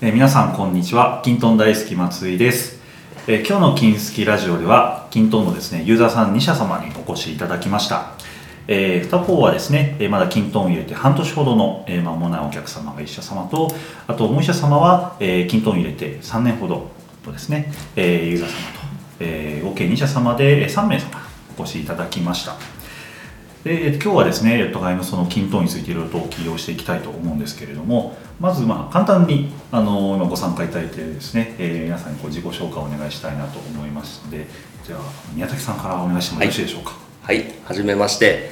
皆さんこんにちは、kintone大好き松井です。今日の金好きラジオではkintoneのですねユーザーさん2社様にお越しいただきました。片方はですねまだkintoneを入れて半年ほどの間もないお客様が1社様と、あともう1社様はkintoneを入れて3年ほどとですねユーザー様と合計2社様で3名様お越しいただきました。で今日はですね互いのそのkintoneについていろいろとお聞きをしていきたいと思うんですけれども、まず簡単に今ご参加いただいてですね、皆さんに自己紹介をお願いしたいなと思いますので、じゃあ宮崎さんからお願いしてもよろしいでしょうか。はい、はじめまして、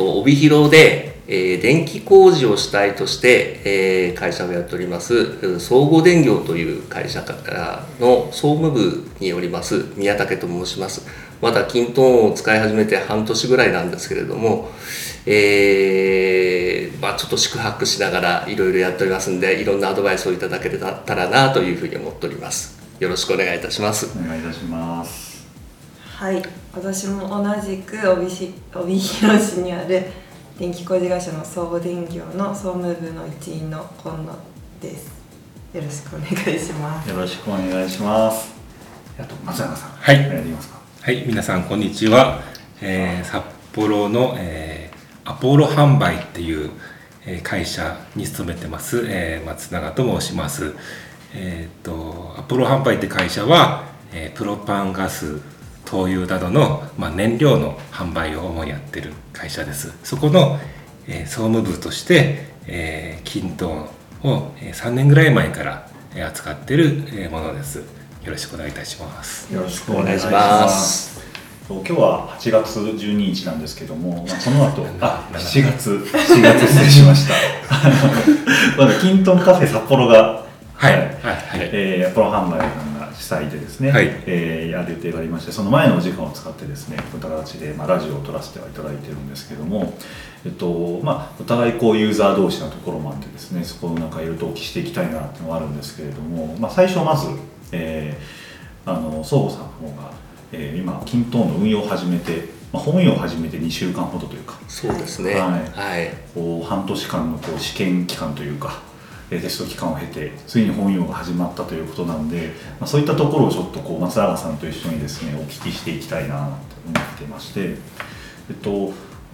帯広で、電気工事を主体として、会社をやっております総合電業という会社からの総務部におります宮武と申します。まだkintoneを使い始めて半年ぐらいなんですけれども、ちょっと宿泊しながらいろいろやっておりますんで、いろんなアドバイスをいただけたらなというふうに思っております。よろしくお願いいたします。お願いいたします。はい、私も同じく帯広市にある電気工事会社の総合電業の総務部の一員の今野です。よろしくお願いします。よろしくお願いします。あと松永さん、はい、お願いしますか。はい、皆さんこんにちは。札幌の、アポロ販売っていう会社に勤めてます、松永と申します。アポロ販売って会社は、プロパンガス、灯油などの、燃料の販売を主にやってる会社です。そこの、総務部として、kintoneを3年ぐらい前から扱ってるものです。よろしくお願いいたします。よろしくお願いします。今日は8月12日なんですけども、その後7月失礼しましたまだkintoneカフェ札幌がアポロ販売さんが主催でですね、はい、やれておりまして、その前のお時間を使ってですねこういった形で、ラジオを撮らせてはいただいてるんですけども、お互いこうユーザー同士のところもあってですね、そこをなんかいろいろとお聞きしていきたいなっていうのがあるんですけれども、最初まず総合さんの方が、今kintoneの運用を始めて、本運用を始めて2週間ほどというか、そうですね、こう半年間のこう試験期間というかテスト期間を経てついに本運用が始まったということなんで、そういったところをちょっとこう松永さんと一緒にですねお聞きしていきたいなと思ってまして、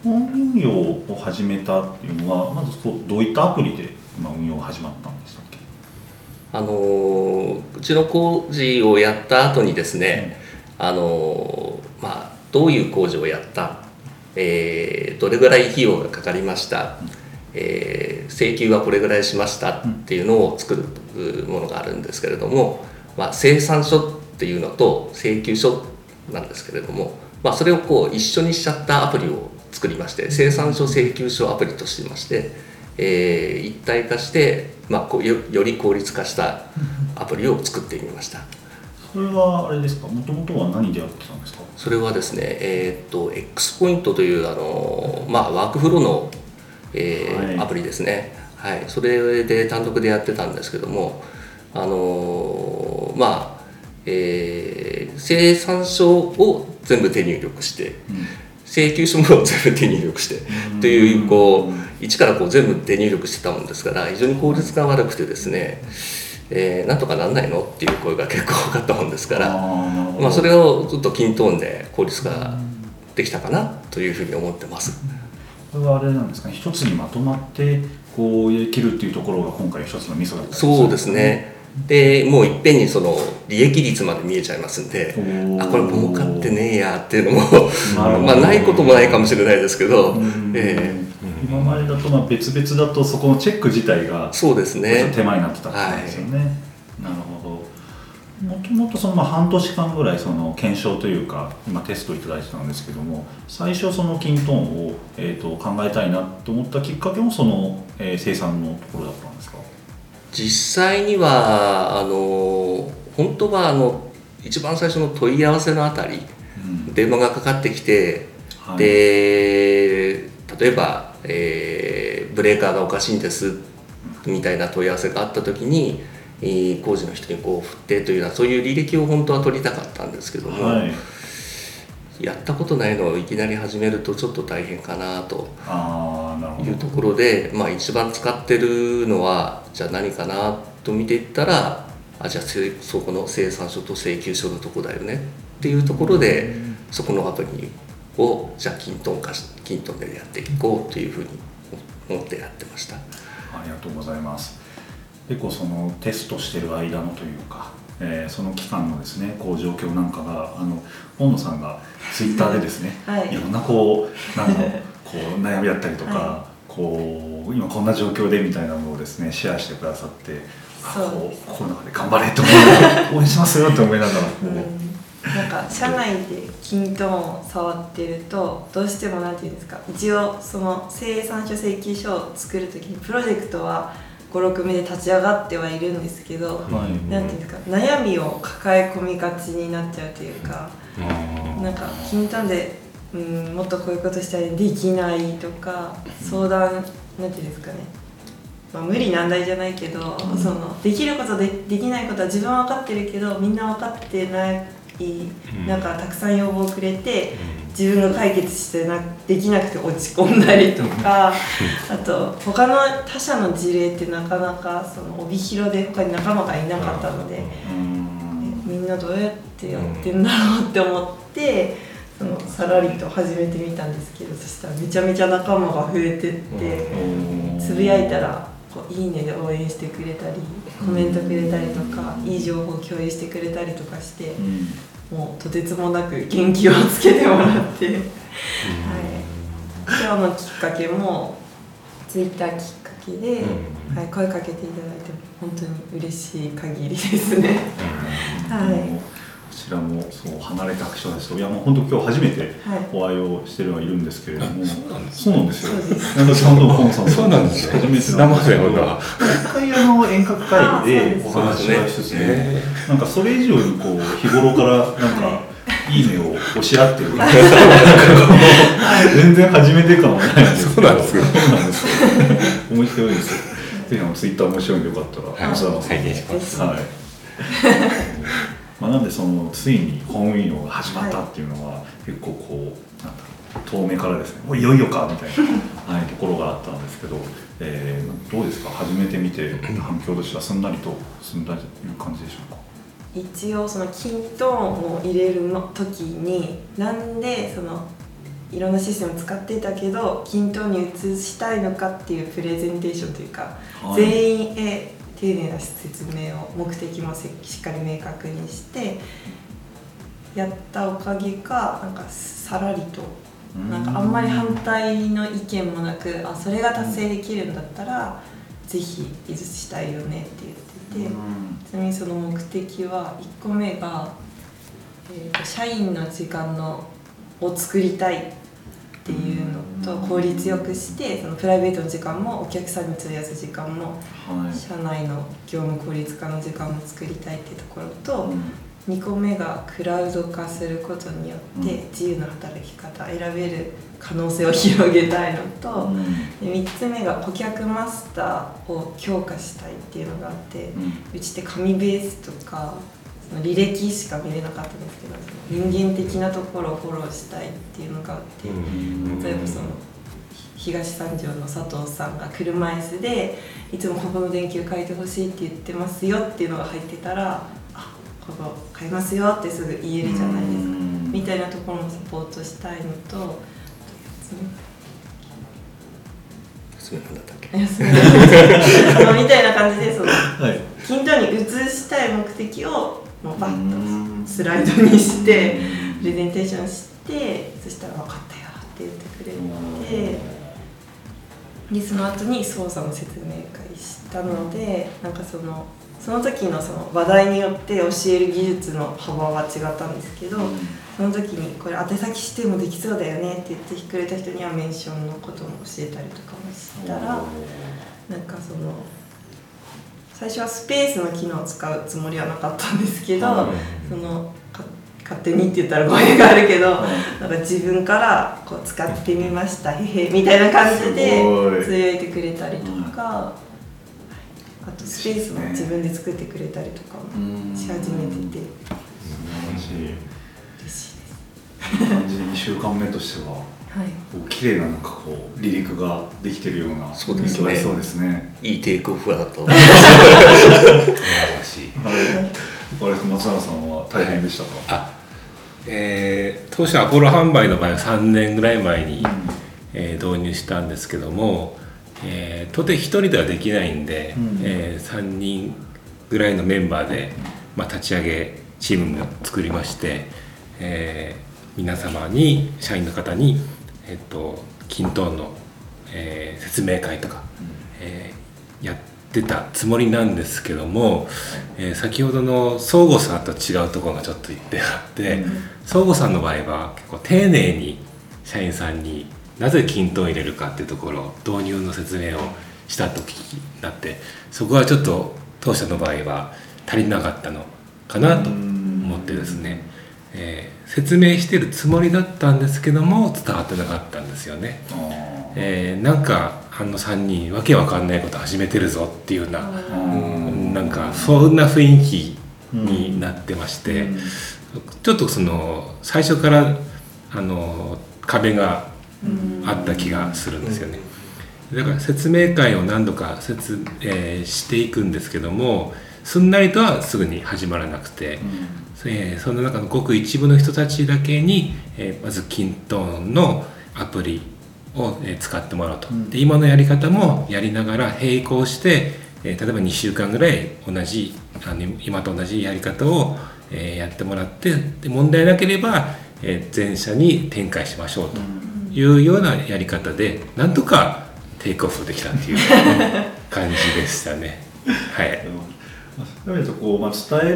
本運用を始めたっていうのはまずどういったアプリで今運用が始まったんでしたっけ。うちの工事をやった後にですね、どういう工事をやった、どれぐらい費用がかかりました、請求はこれぐらいしましたっていうのを作るものがあるんですけれども、精算書っていうのと請求書なんですけれども、それをこう一緒にしちゃったアプリを作りまして、精算書請求書アプリとしてまして、一体化して、より効率化したアプリを作ってみました。それはあれですか、もともとは何でやってたんですか。それはですね、X ポイントというワークフローの、アプリですね、はい、それで単独でやってたんですけども、精算書を全部手入力して、請求書も全部手入力してという、一から全部手入力してたもんですから非常に効率が悪くてですね、なんとかなんないのっていう声が結構多かったもんですから、それをちょっとkintoneで効率化できたかなというふうに思ってます。これはあれなんですかね、一つにまとまってこう切るっていうところが今回一つのミソだったんですね。そうですね。でもういっぺんにその利益率まで見えちゃいますんで、これ儲かってねえやっていうのもないこともないかもしれないですけど、今までだと別々だとそこのチェック自体がそうですね手間になってたんですよね、はい、なるほど。もともとその半年間ぐらいその検証というか今テストいただいてたんですけども、最初そのkintoneを考えたいなと思ったきっかけもその生産のところだったんですか。実際には本当は一番最初の問い合わせのあたり、電話がかかってきて、で例えば、ブレーカーがおかしいんですみたいな問い合わせがあった時に、工事の人に振ってというようなそういう履歴を本当は取りたかったんですけども、やったことないのをいきなり始めるとちょっと大変かなというところで、まあ、一番使ってるのはじゃあ何かなと見ていったら、あ、じゃあそこの精算書と請求書のとこだよねっていうところで、そこのアプリをじゃあkintoneでやっていこうというふうに思ってやってました。ありがとうございます。結構そのテストしてる間のというか、その期間のですね、こう状況なんかが、恩野さんがツイッターでですね、はい、いろんなこうなんかこう悩みだったりとか、はい、こう今こんな状況でみたいなものをですねシェアしてくださって、この中で頑張れと思う応援しますよと思いながら、なんか社内でkintoneを触ってると、どうしてもなんていうんですか、一応その精算書請求書を作るときにプロジェクトは5、6名で立ち上がってはいるんですけど、なんていうんですか、悩みを抱え込みがちになっちゃうというか、なんかkintoneで、もっとこういうことしたらできないとか、相談なんていうんですかね、まあ、無理難題じゃないけど、そのできることできないことは自分は分かってるけど、みんな分かってない。なんかたくさん要望をくれて、自分が解決してできなくて落ち込んだりとか、あと他の他者の事例ってなかなかその帯広で他に仲間がいなかったので、みんなどうやってやってんだろうって思って、そのさらりと始めてみたんですけど、そしたらめちゃめちゃ仲間が増えてって、つぶやいたらこういいねで応援してくれたり、コメントくれたりとか、いい情報を共有してくれたりとかして、もうとてつもなく元気をつけてもらって、今日のきっかけもツイッターきっかけで、声かけていただいて本当に嬉しい限りですね。こちらもそう離れた役所ですと、いやもう本当今日初めてお会いをしてはいるんですけれども、そうなんですよ。そうなんですよ。初めてなんですよ。一回遠隔会議でお話をしつつね、なんかそれ以上にこう日頃からなんかいいねを押し合ってる、全然初めて感はないんですけど、そうなんですよ。面白いですよ。ぜひツイッター面白いんでよかったらお世話します。なんでそのついに本運用が始まったっていうのは、結構こうなんだろう、遠目からですね、もういよいよかみたいな、ところがあったんですけど、どうですか、始めてみて反響としてはすんなりと進んだという感じでしょうか。一応そのkintoneを入れるの時に、なんでそのいろんなシステム使ってたけどkintoneに移したいのかっていうプレゼンテーションというか、全員へ丁寧な説明を、目的もしっかり明確にしてやったおかげか、なんかさらりと、なんかあんまり反対の意見もなく、あ、それが達成できるんだったらぜひ移したいよねって言ってて、ちなみにその目的は1個目が、社員の時間を作りたいっていうのと、効率よくして、そのプライベートの時間もお客さんに費やす時間も、社内の業務効率化の時間も作りたいっていうところと、2個目がクラウド化することによって自由な働き方選べる可能性を広げたいのと、3つ目が顧客マスターを強化したいっていうのがあって、うちって紙ベースとか履歴しか見れなかったんですけど、人間的なところをフォローしたいっていうのがあって、例えばその東三条の佐藤さんが車椅子でいつもここの電球変えてほしいって言ってますよっていうのが入ってたら、あ、ここ変えますよってすぐ言えるじゃないですか、みたいなところもサポートしたいのと、みたいな感じで、そのkintoneに移したい目的をもうバッとスライドにしてプレゼンテーションして、そしたら分かったよって言ってくれて、でその後に操作の説明会したので、なんかその時のその話題によって教える技術の幅は違ったんですけど、その時にこれ宛先指定もできそうだよねって言ってくれた人にはメンションのことも教えたりとかもしたら、なんかその最初はスペースの機能を使うつもりはなかったんですけど、その勝手にって言ったら語弊があるけど、なんか自分からこう使ってみましたへへみたいな感じでつぶやいてくれたりとか、あとスペースも自分で作ってくれたりとかもし始めてて、嬉しいです。2週間目としては綺麗ななんかこう離陸ができてるようなそうですね。そうですね。いいテイクオフだと思います。素晴らしい。あれ松永さんは大変でしたか？はい、当初アポロ販売の場合は3年ぐらい前に、導入したんですけども、とて1人ではできないんで、3人ぐらいのメンバーで、立ち上げチームも作りまして、皆様に社員の方にkintoneの、説明会とか、やってたつもりなんですけども、先ほどの相互さんと違うところがちょっと言ってあって、相互さんの場合は結構丁寧に社員さんになぜkintoneを入れるかっていうところ導入の説明をしたときになって、そこはちょっと当社の場合は足りなかったのかなと思ってですね、説明してるつもりだったんですけども伝わってなかったんですよね。なんかあの3人わけわかんないこと始めてるぞっていうような、なんかそんな雰囲気になってまして、ちょっとその最初から壁があった気がするんですよね。だから説明会を何度かしていくんですけども、すんなりとはすぐに始まらなくて、その中のごく一部の人たちだけに、まずkintoneのアプリを、使ってもらうと。で今のやり方もやりながら並行して、例えば2週間ぐらい同じ今と同じやり方を、やってもらって、で問題なければ、全社に展開しましょうというようなやり方で、なんとかテイクオフできたっていう感じでしたね。はい。やはり伝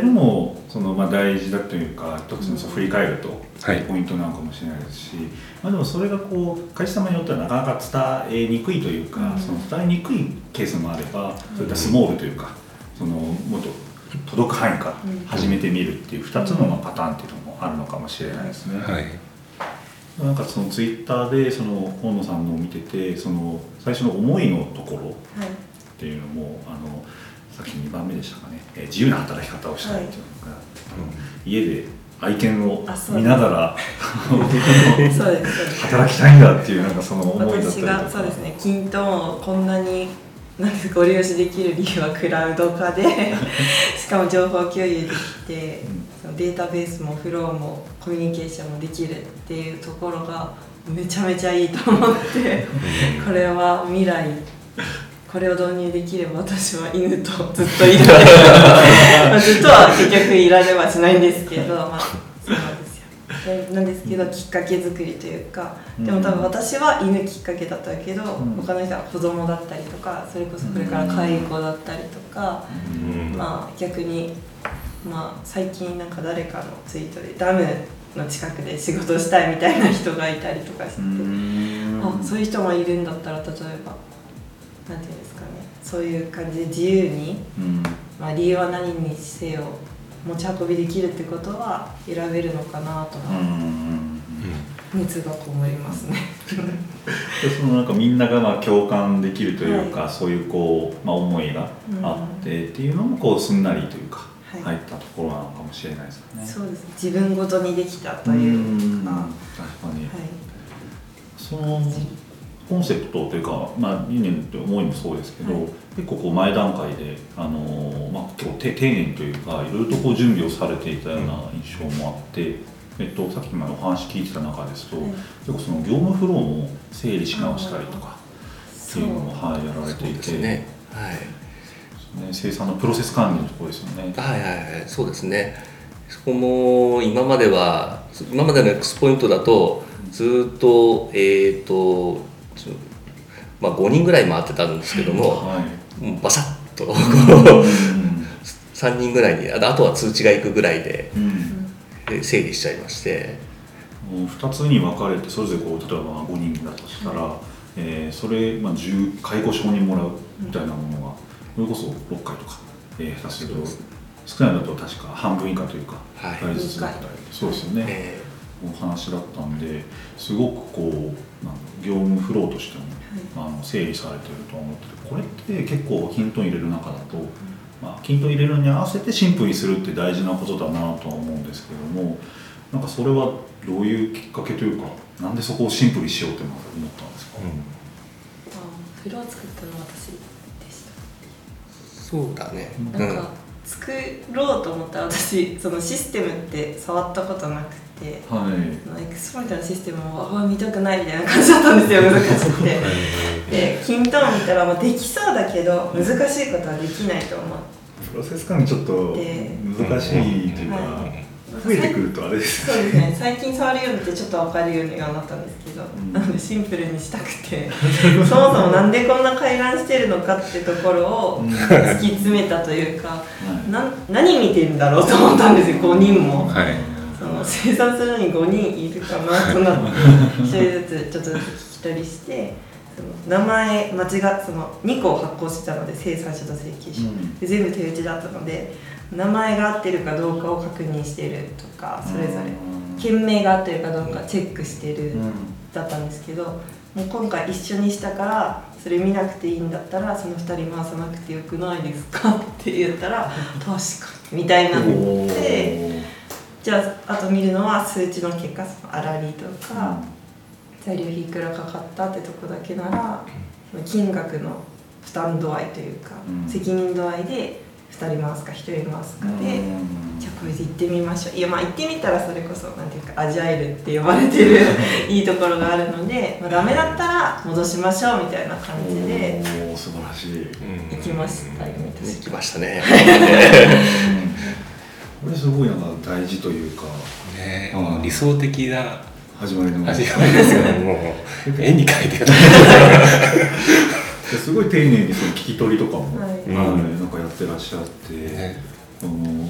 えるも大事だというか、特に振り返るとポイントなのかもしれないですし、でもそれが会社様によってはなかなか伝えにくいというか、その伝えにくいケースもあれば、そういったスモールというか、もっと届く範囲から始めてみるっていう2つのパターンというのもあるのかもしれないですね。はい、なんかツイッターで大野さんのを見てて、最初の思いのところっていうのも先2番目でしたかね、自由な働き方をしたいというのが、家で愛犬を見ながら働きたいんだっていう、なんかその思いだったりとか。私がそうですね、kintoneをこんなになんかご利用しできる理由はクラウド化でしかも情報共有できて、そのデータベースもフローもコミュニケーションもできるっていうところがめちゃめちゃいいと思ってこれは未来、これを導入できれば私は犬とずっといるずっとは結局いられはしないんですけど、そうですよ。なんですけど、きっかけ作りというか、でも多分私は犬きっかけだったけど、他の人は子供だったりとか、それこそこれから介護だったりとか、逆に、最近なんか誰かのツイートでダムの近くで仕事したいみたいな人がいたりとかして、そういう人もいるんだったら、例えばなんていうんですかね、そういう感じで自由に、理由は何にせよ持ち運びできるってことは選べるのかなとは、熱がこもりますね。なんかみんなが共感できるというか、そういう思いがあってっていうのもすんなりというか、入ったところなのかもしれないですよね。そうですね、自分ごとにできたというか。確かに、コンセプトというか、理念って思いもそうですけど、結構前段階で、結構丁寧というか、いろいろと準備をされていたような印象もあって、さっきのお話聞いてた中ですと、結構その業務フローも整理し直したりとかっていうのもやられていて、生産のプロセス管理のところですよね。そうですね。そこも今までの X ポイントだとずっと5人ぐらい回ってたんですけども、もうバサッと3人ぐらいに、あとは通知がいくぐらいで整理しちゃいまして、もう2つに分かれて、それぞれ例えば5人だとしたら、それ介護証人もらうみたいなものがそれこそ6回とか、下手すると少ないのだと確か半分以下というか、倍ずつだったり、そうですよね、お話だったんで、すごく業務フローとしても、整理されていると思ってて、これって結構kintone入れる中だと、kintone入れるのに合わせてシンプルにするって大事なことだなとは思うんですけども、なんかそれはどういうきっかけというか、なんでそこをシンプルにしようって思ったんですか？うん、色を作ったのは私でした。そうだね、なんか作ろうと思ったら私、そのシステムって触ったことなくて、はい、エクスポみたいなシステムを見たくないみたいな感じだったんですよ、難しくてで、キントーン見たら、まあ、できそうだけど難しいことはできないと思って、プロセス感ちょっと難しいというか、増えてくるとあれですね。そうですね、最近触るようになってちょっと分かるようにはなったんですけど、なのでシンプルにしたくてそもそもなんでこんな回覧してるのかってところを突き詰めたというか、何見てんだろうと思ったんですよ、5人も、はい、その生産するのに5人いるかなとなって1人ずつちょっとずつ聞き取りして、名前間違っ、その2個を発行してたので、生産者と設計者、で全部手打ちだったので、名前が合ってるかどうかを確認してるとか、それぞれ件名が合ってるかどうかチェックしてるだったんですけど、もう今回一緒にしたから、それ見なくていいんだったらその2人回さなくてよくないですかって言ったら、確かにみたいになって、じゃああと見るのは数値の結果、その粗利とか、材料費いくらかかったってとこだけなら、金額の負担度合いというか、責任度合いで2人回すか1人回すかで、じゃあこれで行ってみましょう、いや、まあ行ってみたらそれこそなんていうかアジャイルって呼ばれてるいいところがあるので、まあ、ダメだったら戻しましょうみたいな感じで、素晴らしい、行きましたね、行きましたねこれすごいなんか大事というか、ね、理想的な始まりのですよね。もう絵に描いてるすごい丁寧にその聞き取りとかも、なんかやってらっしゃって、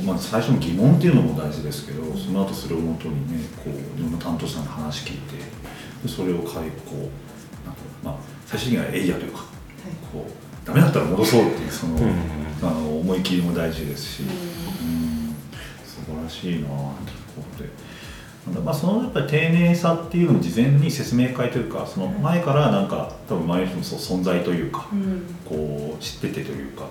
まあ、最初の疑問っていうのも大事ですけど、その後それを元にね、こういろんな担当者の話聞いて、でそれを解雇、なんかまあ最終的にはエリアというか、こうダメだったら戻そうっていうその、思い切りも大事ですし、素晴らしいなということで。まあ、そのやっぱり丁寧さっていうのを事前に説明会というか、その前からなんか多分周りの人もそう存在というか、こう知っててというか、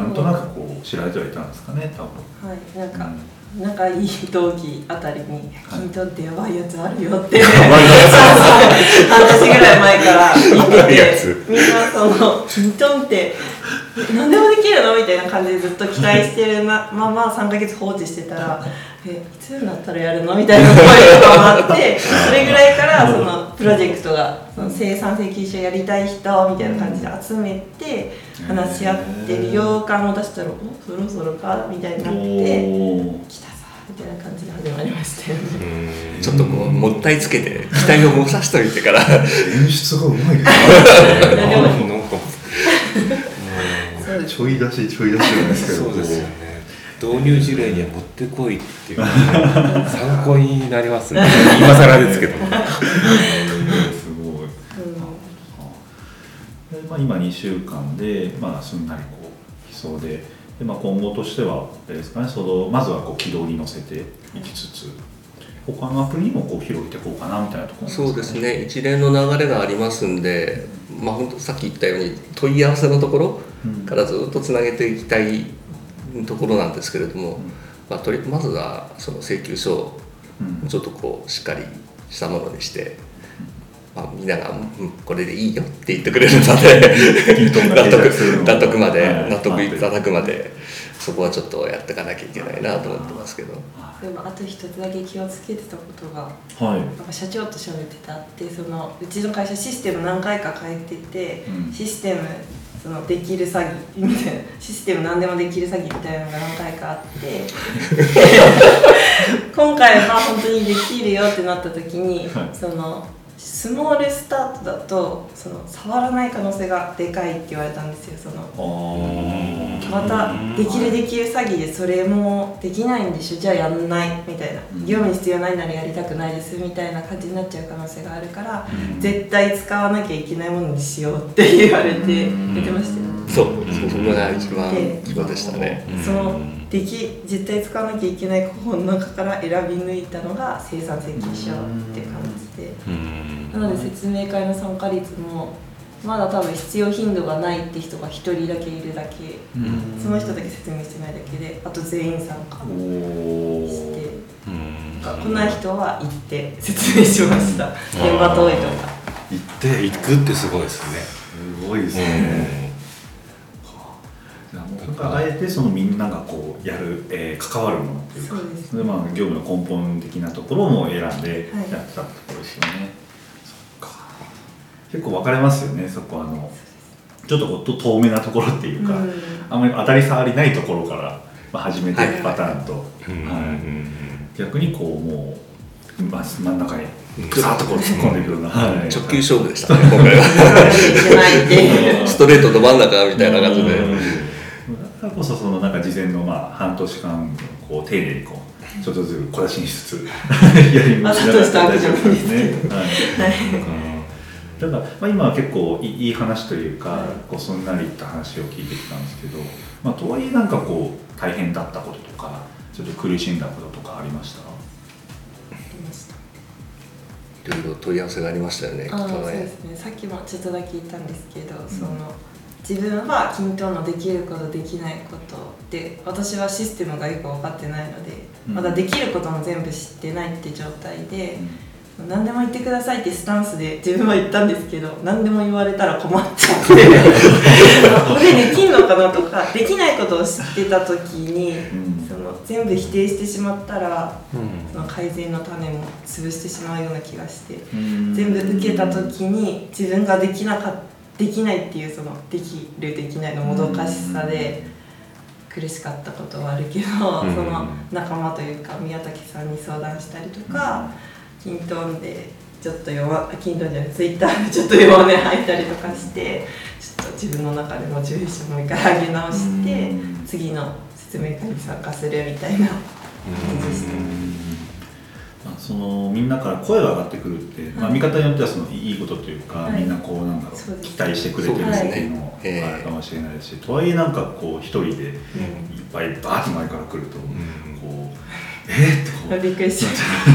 なんとなくこう知られてはいたんですかね、多分。はい、なんか、仲いい同期あたりに「キントンってやばいやつあるよ」って半年ぐらい前から言ってて、みんなその「キントンって何でもできるの?」みたいな感じでずっと期待してるまま3ヶ月放置してたら「いつになったらやるの?」みたいな声とかもあって、それぐらいからそのプロジェクトが生産性研修やりたい人みたいな感じで集めて話し合って利用感を出したら「おそろそろか?」みたいになって。みたいな感じで始まりましたよね。ちょっとこうもったいつけて期待をもさしといてから演出がうまいですね。ちょい出しちょい出しじゃないですけど。そうですよね。導入事例にはもってこいっていう参考になりますね。今更ですけど。すごい。まあ今2週間でまあすんなりこう来そうで。でまあ、今後としてはですかね、そのまずはこう軌道に乗せていきつつ、他のアプリにもこう広げていこうかなみたいなところですね。そうですね、一連の流れがありますんで、まあ、本当さっき言ったように問い合わせのところからずっとつなげていきたいところなんですけれども、まずはその請求書をちょっとこうしっかりしたものにして。まあ、みんながこれでいいよって言ってくれるので納得いただくまでそこはちょっとやっていかなきゃいけないなと思ってますけど、でもあと一つだけ気をつけてたことが、社長と喋ってたって、そのうちの会社システム何回か変えてて、システムそのできる詐欺みたいな、システム何でもできる詐欺みたいなのが何回かあって今回は本当にできるよってなった時に、そのスモールスタートだとその触らない可能性がでかいって言われたんですよ。そのまたできる詐欺でそれもできないんでしょ、じゃあやんないみたいな、業務に必要ないならやりたくないですみたいな感じになっちゃう可能性があるから、絶対使わなきゃいけないものにしようって言われて言ってましたよね。そこが一番希望でしたね。絶対使わなきゃいけない候補の中から選び抜いたのが生産設計書っていう感じで、なので説明会の参加率もまだ多分必要頻度がないって人が1人だけいるだけ、その人だけ説明してないだけで、あと全員参加して、こんな人は行って説明しました。現場遠いとか行くってすごいですね。すごいですね、あえてそのみんながこうやる、関わるものっていうか、そうですね、まあ、業務の根本的なところも選んでやってたってことですよね、はい、そっか。結構分かれますよね、そこはちょっとこう遠めなところっていうか、うん、あんまり当たり障りないところから始めていくパターンと、逆にこうもう真ん中にグサッとこう突っ込んでいくような、はい、直球勝負でしたね今回はストレートと真ん中みたいな感じで、だからこそなんか事前の半年間こう丁寧にこうちょっとずつ小出しにしつつやりました。大丈夫ですね。だから、まあ、今は結構いい話というか、こうすんなりいった話を聞いてきたんですけど、まあ、とはいえなんかこう大変だったこととかちょっと苦しんだこととかありました？いろいろ問い合わせがありましたよね。そうですね、さっきもちょっとだけ言ったんですけど、自分はkintoneのできることできないことで、私はシステムがよく分かってないので、まだできることも全部知ってないって状態で、何でも言ってくださいってスタンスで自分は言ったんですけど、何でも言われたら困っちゃってこれできんのかなとか、できないことを知ってた時に、全部否定してしまったら、その改善の種も潰してしまうような気がして、全部受けた時に自分ができないっていう、そのできるできないのもどかしさで苦しかったことはあるけど、その仲間というか宮崎さんに相談したりとか、kintoneでちょっとkintoneじゃない、Twitter でちょっと弱音吐いたりとかして、ちょっと自分の中でモチベーションもう一回上げ直して、次の説明会に参加するみたいな感じでした。みんなから声が上がってくるって、まあ、見方によってはいいことというか、みんなこうなんだろう、期待してくれてるっていうのもあるかもしれないし、とはいえなんかこう一人でいっぱいバーッと前から来ると、こうびっくりした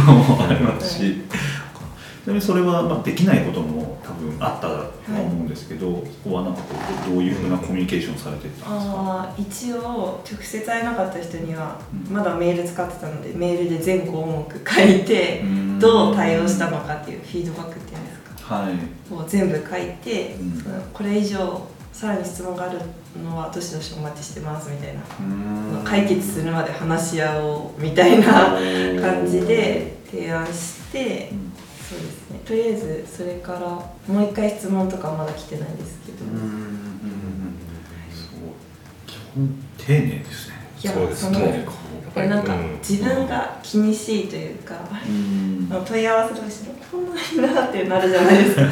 のもありますし、ちなみにそれはまあできないことも多分あったと思うんですけど、そこはなんかどういうふうなコミュニケーションされてたんですか？一応直接会えなかった人にはまだメール使ってたので、メールで全項目書いてどう対応したのかっていうフィードバックっていうんですか、を全部書いて、これ以上さらに質問があるのはどしどしお待ちしてますみたいな、解決するまで話し合おうみたいな感じで提案して、そうですね、とりあえずそれからもう一回質問とかまだ来てないんですけど、基本丁寧ですね。いや、そうですね、なんか自分が気にしいというか、問い合わせとしてこんないなってなるじゃないですか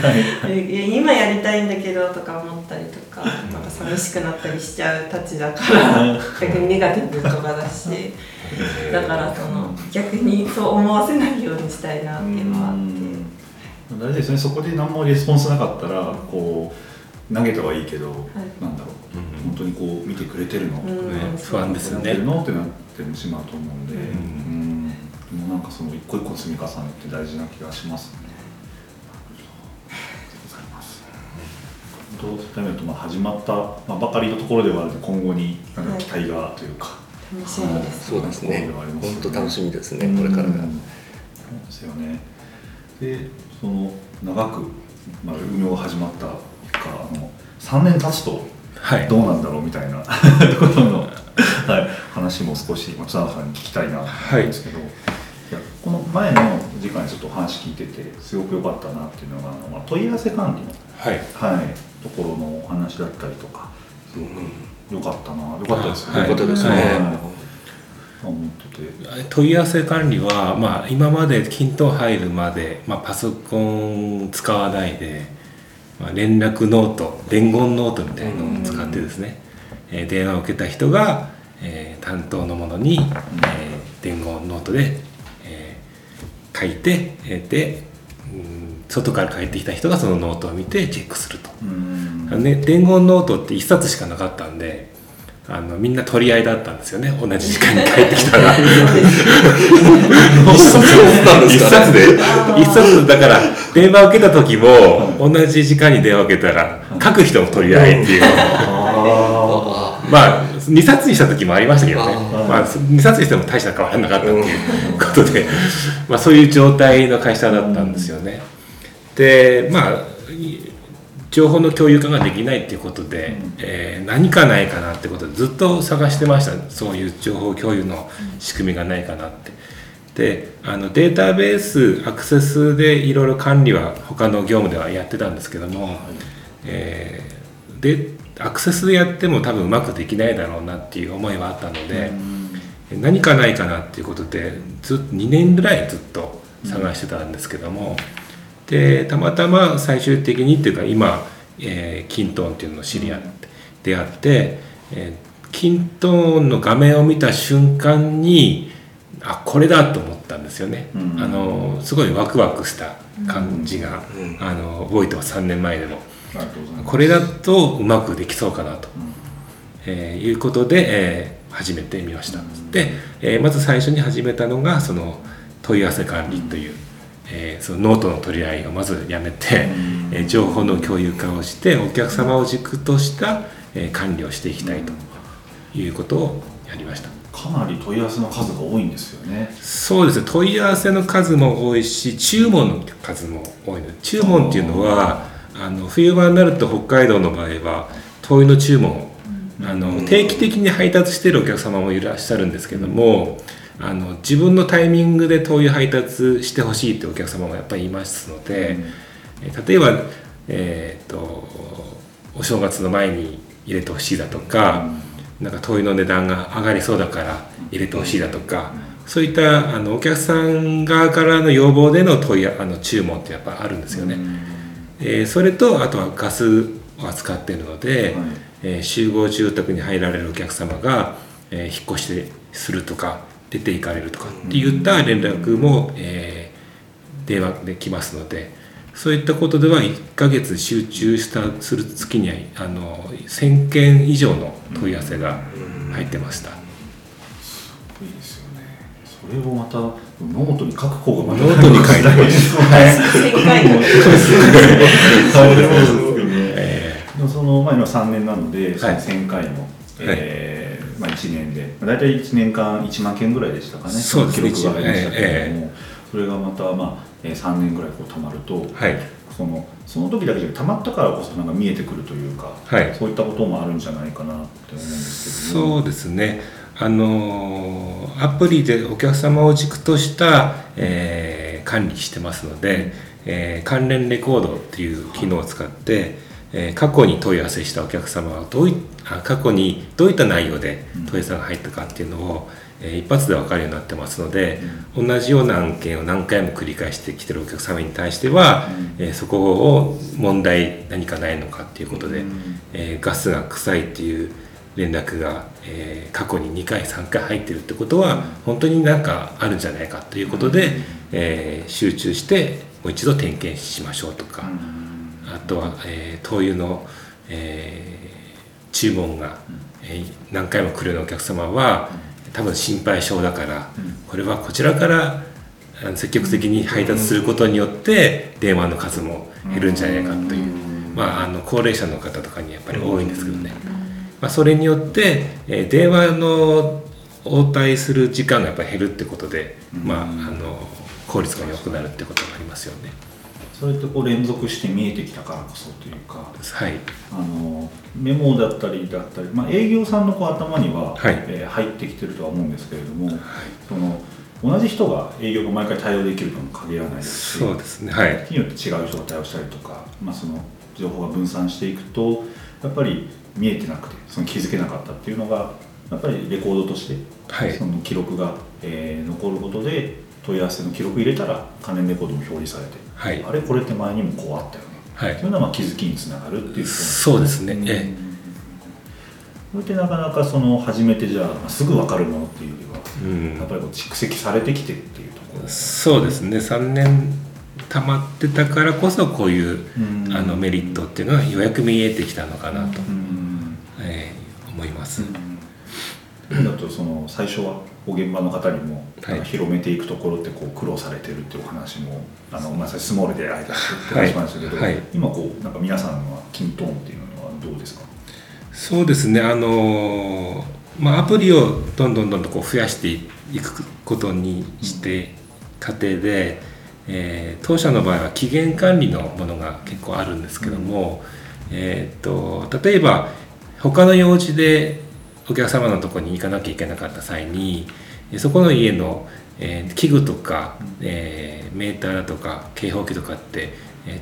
いや今やりたいんだけどとか思ったりとか、なんか寂しくなったりしちゃうたちだから逆にネガティブとかだしだから逆にそう思わせないようにしたいなっていうのはあって、大事ですね。そこで何もレスポンスなかったらこう投げたはいいけど、なんだろう、本当にこう見てくれてるのとかね、不安ですよねってなってしまうと思うんで、もうなんか一個一個積み重ねって大事な気がしますね。始まったばかりのところではあるので、今後に期待がというか、楽しみです。そうですね。本当楽しみですね。これからが。そうですよね。で、長く運用が始まったから3年経つとどうなんだろうみたいなところの話も少し松永さんに聞きたいなと思うんですけど、この前の時間にちょっとお話聞いててすごく良かったなっていうのが、問い合わせ管理の、ところのお話だったりとか、すごく良かったな、良かったですね。良かったですね。問い合わせ管理は、今までkintone入るまで、パソコン使わないで、連絡ノート、伝言ノートみたいなのを使ってですね、電話を受けた人が、担当の者に、伝言ノートで、書いて、で、外から帰ってきた人がそのノートを見てチェックすると。伝言ノートって1冊しかなかったんで、みんな取り合いだったんですよね。同じ時間に帰ってきたら1冊だから、電話を受けた時も同じ時間に電話を受けたら書く人も取り合いっていうまあ2冊にした時もありましたけどね、まあ、2冊にしても大した変わらなかったっていうことで、まあ、そういう状態の会社だったんですよね。で、まあ情報の共有化ができないっていうことで、何かないかなってことでずっと探してました。そういう情報共有の仕組みがないかなって。で、データベースアクセスでいろいろ管理は他の業務ではやってたんですけども、でアクセスでやっても多分うまくできないだろうなっていう思いはあったので、何かないかなっていうことでずっと2年ぐらいずっと探してたんですけども、でたまたま最終的にっていうか今、kintoneっていうのを知り合って出会って、kintoneの画面を見た瞬間にあこれだと思ったんですよね、すごいワクワクした感じが、覚えてます3年前でも、これだとうまくできそうかなと、いうことで、始めてみました。で、まず最初に始めたのがその問い合わせ管理という、そのノートの取り合いをまずやめて、情報の共有化をしてお客様を軸とした、管理をしていきたいということをやりました。かなり問い合わせの数が多いんですよね。そうですね、問い合わせの数も多いし注文の数も多いので、注文っていうのは冬場になると北海道の場合は灯油の注文を、定期的に配達しているお客様もいらっしゃるんですけども、自分のタイミングで灯油配達してほしいってお客様もやっぱりいますので、例えば、お正月の前に入れてほしいだとか、なんか灯油の値段が上がりそうだから入れてほしいだとか、そういったお客さん側からの要望での灯油注文ってやっぱあるんですよね。それとあとはガスを扱っているので、集合住宅に入られるお客様が、引っ越しするとか出て行かれるとかっていった連絡も、電話できますので、そういったことでは1ヶ月集中したする月に1000件以上の問い合わせが入ってました。すごいですよね。それをまたノートに書く子がまたノートに書いて今3年なので、1000回も。1年でだいたい1年間1万件ぐらいでしたかね。そうですね、記録が入りましたけれども、それがまた、3年ぐらいこう溜まると、その時だけじゃ溜まったからこそなんか見えてくるというか、そういったこともあるんじゃないかなって思うんですけど、そうですね、アプリでお客様を軸とした、管理してますので、関連レコードっていう機能を使って、過去に問い合わせしたお客様は過去にどういった内容で問い合わせが入ったかっていうのを、一発で分かるようになってますので、同じような案件を何回も繰り返してきてるお客様に対しては、そこを問題何かないのかっていうことで、ガスが臭いっていう連絡が、過去に2回3回入ってるってことは本当に何かあるんじゃないかということで、集中してもう一度点検しましょうとか、あとは、灯油の、注文が、何回も来るようなお客様は多分心配性だから、これはこちらから積極的に配達することによって電話の数も減るんじゃないかという、高齢者の方とかにやっぱり多いんですけどね、それによって、電話の応対する時間がやっぱり減るってことで、効率が良くなるってことがありますよね。それってこう連続して見えてきたからこそというか、メモだったり、営業さんのこう頭には、入ってきてるとは思うんですけれども、その同じ人が営業が毎回対応できるとも限らないですし、日によって違う人が対応したりとか、その情報が分散していくとやっぱり見えてなくて、その気づけなかったっていうのがやっぱりレコードとして、その記録が、残ることで問い合わせの記録入れたら関連レコードも表示されて、あれこれって前にもこうあったよね、というのは気づきにつながるっていう。そうですね、それってなかなかその初めてじゃあすぐ分かるものっていうよりは、やっぱりこう蓄積されてきてっていうところ、そうですね、3年溜まってたからこそこういう、メリットっていうのはようやく見えてきたのかなと、思います。だとその最初は現場の方にも広めていくところってこう苦労されてるっていうお話も、まさにスモールであいたって話しましたけど、今こうなんか皆さんはkintoneっていうのはどうですか？そうですね、まあ、アプリをどんどんこう増やしていくことにして過程で、当社の場合は期限管理のものが結構あるんですけども、例えば他の用事でお客様のところに行かなきゃいけなかった際にそこの家の、器具とか、メーターだとか警報器とかって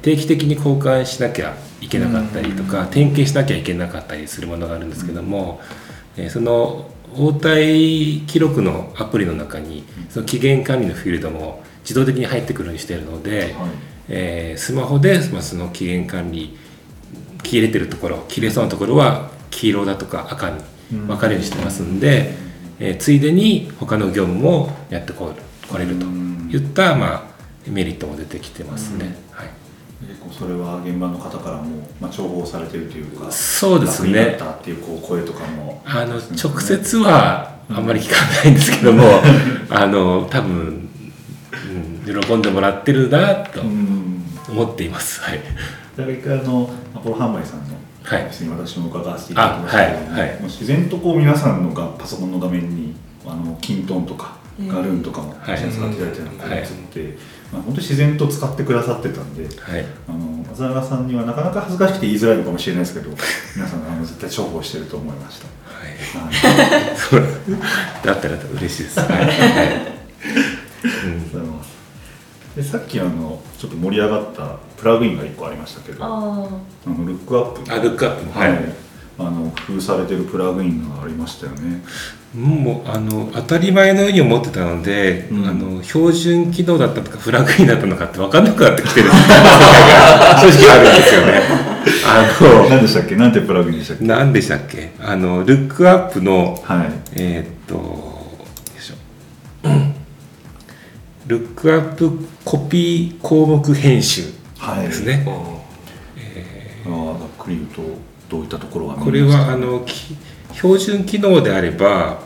定期的に交換しなきゃいけなかったりとか点検しなきゃいけなかったりするものがあるんですけども、その応対記録のアプリの中にその期限管理のフィールドも自動的に入ってくるようにしているので、スマホでその期限管理切れてるところ切れそうなところは黄色だとか赤に分かれるようにしてますんで、ついでに他の業務もやってこれるといった、まあ、メリットも出てきてますね、はい。結構それは現場の方からも、重宝されてるというか、そうですね、楽になったっていう声とかも、直接はあんまり聞かないんですけども多分、喜んでもらってるなと思っています、はい。一回アポロ販売さんのお店に私も伺わせていただきましたけど、もう自然と皆さんのパソコンの画面にkintoneとかガルーンとかも使っていただいてるのが映って、本当に自然と使ってくださってたんで、松永さんにはなかなか恥ずかしくて言いづらいのかもしれないですけど皆さん絶対重宝してると思いました、はい、だったら嬉しいです、でさっきちょっと盛り上がったプラグインが1個ありましたけど、ルックアップ、ルックアップ、工夫されてるプラグインがありましたよね。もう当たり前のように思ってたので、標準機能だったとかプラグインだったのかって分かんなくなってきてる世界が正直あるんですよね。何でしたっけ、なんてプラグインでしたっけ、何でしたっけ、ルックアップの、ルックアップコピー項目編集ですね。ざっくり言うとどういったところが、これは標準機能であれば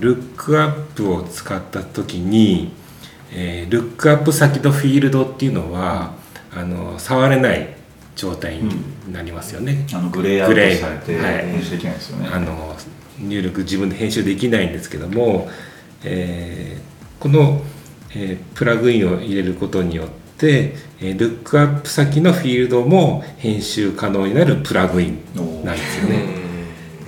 ルックアップを使った時に、ルックアップ先のフィールドっていうのは触れない状態になりますよね、グレーアウトされて編集できないですよね、入力自分で編集できないんですけども、この、プラグインを入れることによってで、ルックアップ先のフィールドも編集可能になるプラグインなんですよね。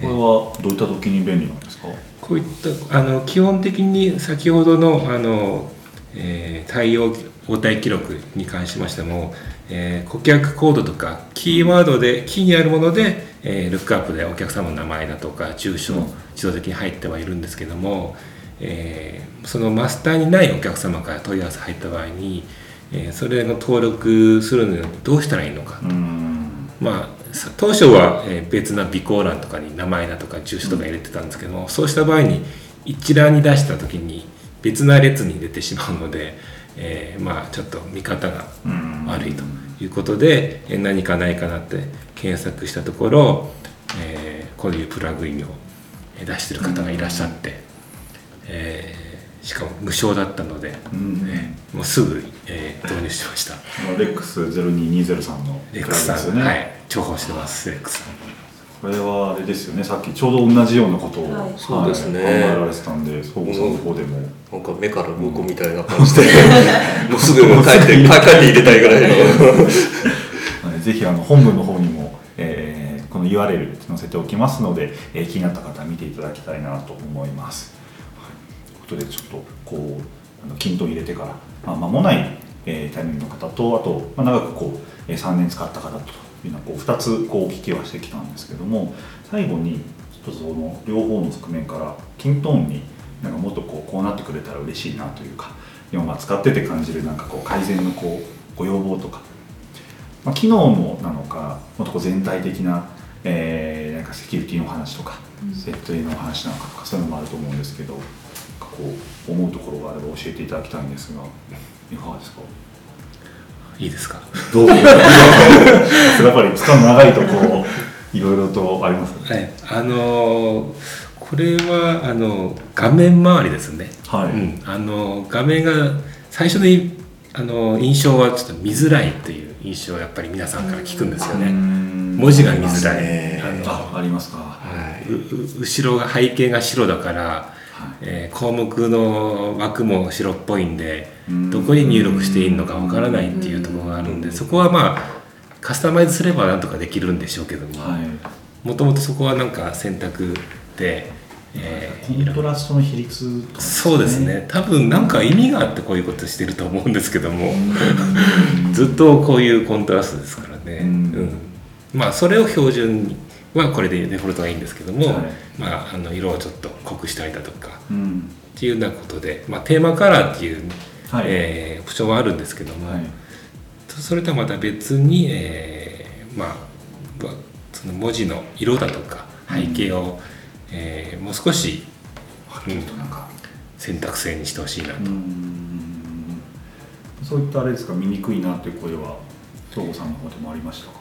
これはどういった時に便利なんですか？こういった基本的に先ほどの対応応対記録に関しましても、顧客コードとかキーワードでキーにあるもので、ルックアップでお客様の名前だとか住所を自動的に入ってはいるんですけども、そのマスターにないお客様から問い合わせ入った場合にそれの登録するのにどうしたらいいのかと、当初は別な備考欄とかに名前だとか住所とか入れてたんですけども、そうした場合に一覧に出した時に別な列に出てしまうので、ちょっと見方が悪いということで、何かないかなって検索したところ、こういうプラグインを出してる方がいらっしゃって、しかも無償だったので、もうすぐ、導入しました。レックス0220さんのプラグインですよね。重宝してますレックスさん。これはあれですよね。さっきちょうど同じようなことを考えられてたんで、総合さんの方でもなんか目から鱗みたいな感じで、もうすぐ帰って入れたいぐらいの。ぜひ本文の方にも、この URL 載せておきますので、気になった方は見ていただきたいなと思います。でちょっとkintone入れてから、間もない、タイミングの方とあと、長く3年使った方というのは2つお聞きはしてきたんですけども、最後にちょっとその両方の側面からkintoneにもっとこうなってくれたら嬉しいなというか、今使ってて感じる改善のご要望とか、機能もなのかもっと全体的な、セキュリティの話とか設定の話なのかとか、そういうのもあると思うんですけど。思うところがあれば教えていただきたいんですが、いかがですか？いいですか？どうぞ。やっぱり期間長いといろいろとありますね。これは画面周りですね。画面が最初の印象はちょっと見づらいという印象をやっぱり皆さんから聞くんですよね。文字が見づらい。ありますか。はい、後ろが背景が白だから、はい、項目の枠も白っぽいんで、どこに入力していいのかわからないっていうところがあるんで、そこはまあカスタマイズすればなんとかできるんでしょうけども、もともとそこはなんか選択で、コントラストの比率とか、ね、そうですね、多分なんか意味があってこういうことしてると思うんですけどもずっとこういうコントラストですからね、まあそれを標準にはこれでデフォルトがいいんですけども、まあ、色をちょっと濃くしたりだとか、っていうようなことで、まあ、テーマカラーっていう、オプションはあるんですけども、それとはまた別に、まあ、その文字の色だとか背景を、もう少し、選択制にしてほしいなと。そういったあれですか、見にくいなという声は東郷さんの方でもありましたかね。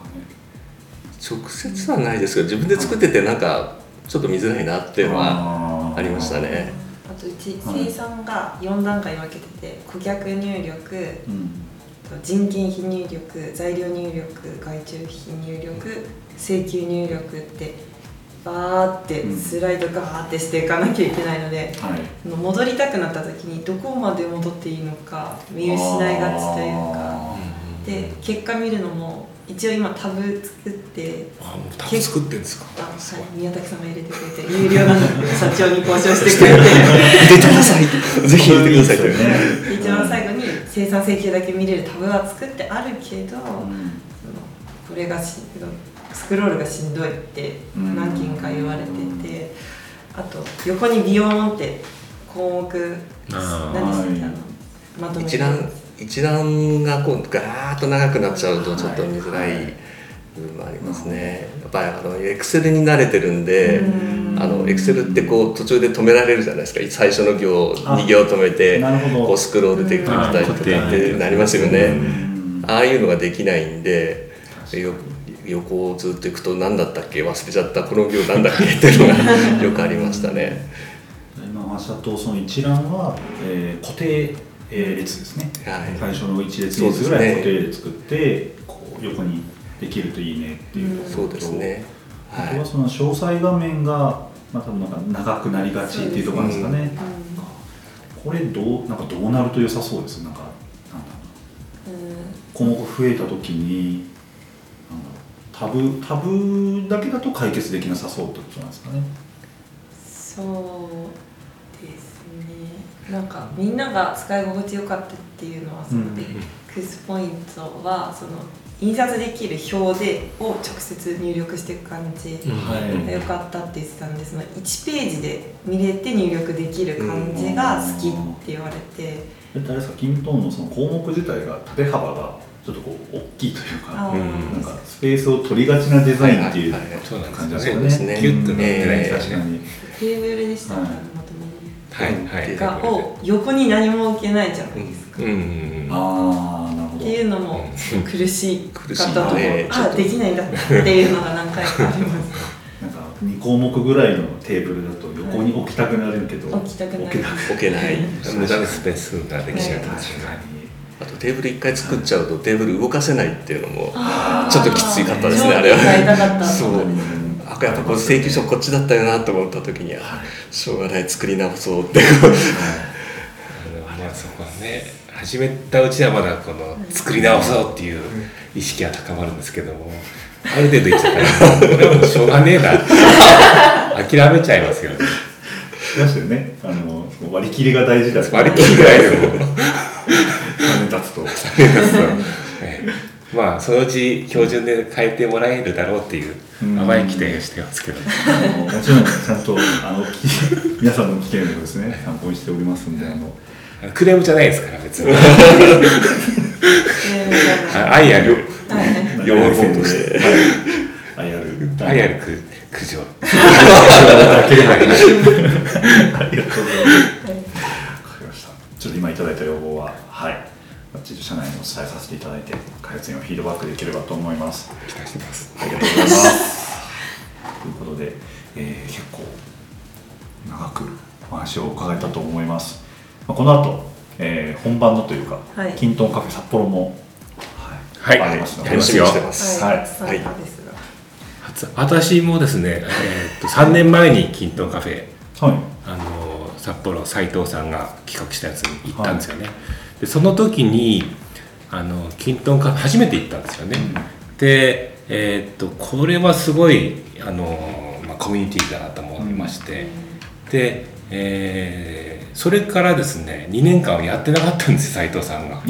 直接はないですけど、自分で作っててなんかちょっと見づらいなっていうのはありましたね。あとうち生産が4段階分けてて、顧客入力、人件費入力、材料入力、外注費入力、請求入力ってバーってスライドガーってしていかなきゃいけないので、戻りたくなった時にどこまで戻っていいのか見失いがちというかで、結果見るのも一応今タブ作って。あ、もうタブ作ってんですか。あ、宮崎さんが入れてくれて有料なので社長に交渉してくれて入れてくださいぜひ入れてくださいと、一番最後に生産請求だけ見れるタブは作ってあるけど、これがスクロールがしんどいって何件か言われてて、あと横にビヨーンって項目まとめて一覧がこうガーッと長くなっちゃうとちょっと見づらい部分もありますね。やっぱりエクセルに慣れてるんで、エクセルってこう途中で止められるじゃないですか。最初の行2行止めてこうスクロールできたりとかってなりますよね。ああいうのができないんで、横をずっと行くと何だったっけ忘れちゃった、この行何だっけっていうのがよくありましたね。今社とその一覧は、固定列ですね、最初の1列列ぐらい固定で作って、こう横にできるといいねっていうことと、あとはその詳細画面が、まあ、多分なんか長くなりがちっていうところなんですかね。これどうなると良さそうです。項目増えた時にタブだけだと解決できなさそうってことなんですかね。そうですね。なんかみんなが使い心地よかったっていうのはそこで、クスポイントはその印刷できる表でを直接入力していく感じが良かったって言ってたんで、その1ページで見れて入力できる感じが好きって言われて、あれですか、kintoneのその項目自体が縦幅がちょっとこう大きいというか、なんかスペースを取りがちなデザインっていう感じですね。ギュッとなってない。確かにテーブルでしたね。を横に何も置けないじゃないですか。っていうのも苦しい方と、あ、できないんだっていうのが何回かあります。なんか2項目ぐらいのテーブルだと横に置きたくなるけど、置けない無駄なスペースができちゃう。あとテーブル1回作っちゃうとテーブル動かせないっていうのもちょっときついかったですね。あれはやっぱこう請求書こっちだったよなと思った時にはしょうがない作り直そうってそこはね、始めたうちはまだこの作り直そうっていう意識は高まるんですけども、ある程度いっちゃったらこれもしょうがねえなって諦めちゃいますよね。確かにね、割り切りが大事だと。割り切りぐらいでもまあそのうち標準で変えてもらえるだろうっていう甘い期待をしてますけど、もちろんちゃんと皆さんの期待をですね参考にしておりますんで、クレームじゃないですから別に愛ある要望として愛ある苦情ありがとうございます。わかりました。ちょっと今いただいた要望は社内にお伝えさせていただいて、開発にもフィードバックできればと思います。期待しています。ありがとうございますということで、結構長くお話を伺えたと思います。この後、本番のというか、kintoneカフェ札幌もありますので楽しみにしてます。私もですね、3年前にキントンカフェ、はい、札幌斉藤さんが企画したやつに行ったんですよね、はい、でその時にキントンカフェ初めて行ったんですよね、うん、で、これはすごいコミュニティだなと思いまして、うん、で、それからですね2年間はやってなかったんです斉藤さんが。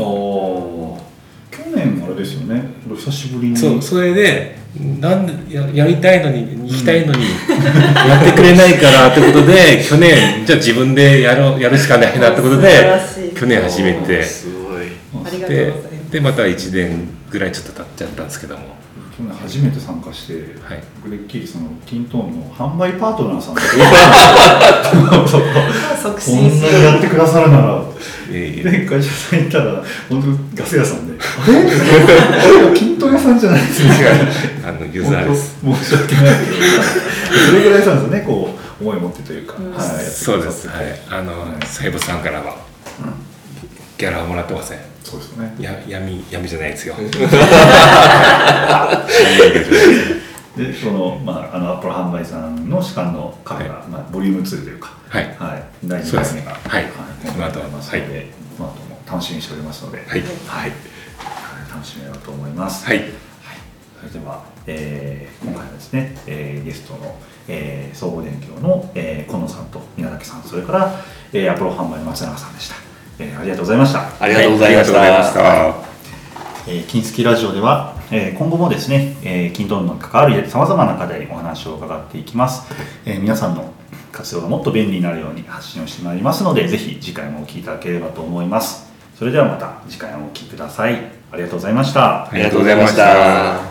去年あれですよね、久しぶりに。そう、それでなんで やりたいのに行きたいのに、うん、やってくれないからってことで去年じゃあ自分でやるしかないなってことで去年始めて、すごいありがとうございます。でまた1年ぐらいちょっと経っちゃったんですけども、去年初めて参加して、はい、僕でっきりそのキントーンの販売パートナーさんがこんなにやってくださるならで会社さん行ったら本当ガス屋さんでキントーン屋さんじゃないですよユーザーです、申し訳ないけどそれぐらいさんですね、こう思い持ってというか、うん、はい、そうです、はい、サイボさんからは、うん、ギャラはもらってません。そうですね、闇じゃないですよでその、まあ、アップル販売さんの主幹のカフェが、はい、まあ、ボリューム2というか、はいはい、第2回目が、はい、今後ありますので、はい、この後も楽しみにしておりますので、はいはい、楽しみだと思います、はいはい。それでは、今回はですね、ゲストの、総合電機の、小野さんと宮崎さん、それから、アプロ販売の松永さんでした、ありがとうございました。ありがとうございました、はい。金スキラジオでは、今後もですね、kintoneの関わるさまざまな課題にお話を伺っていきます、皆さんの活用がもっと便利になるように発信をしてまいりますので、ぜひ次回もお聞きいただければと思います。それではまた次回お聞きください。ありがとうございました。ありがとうございました。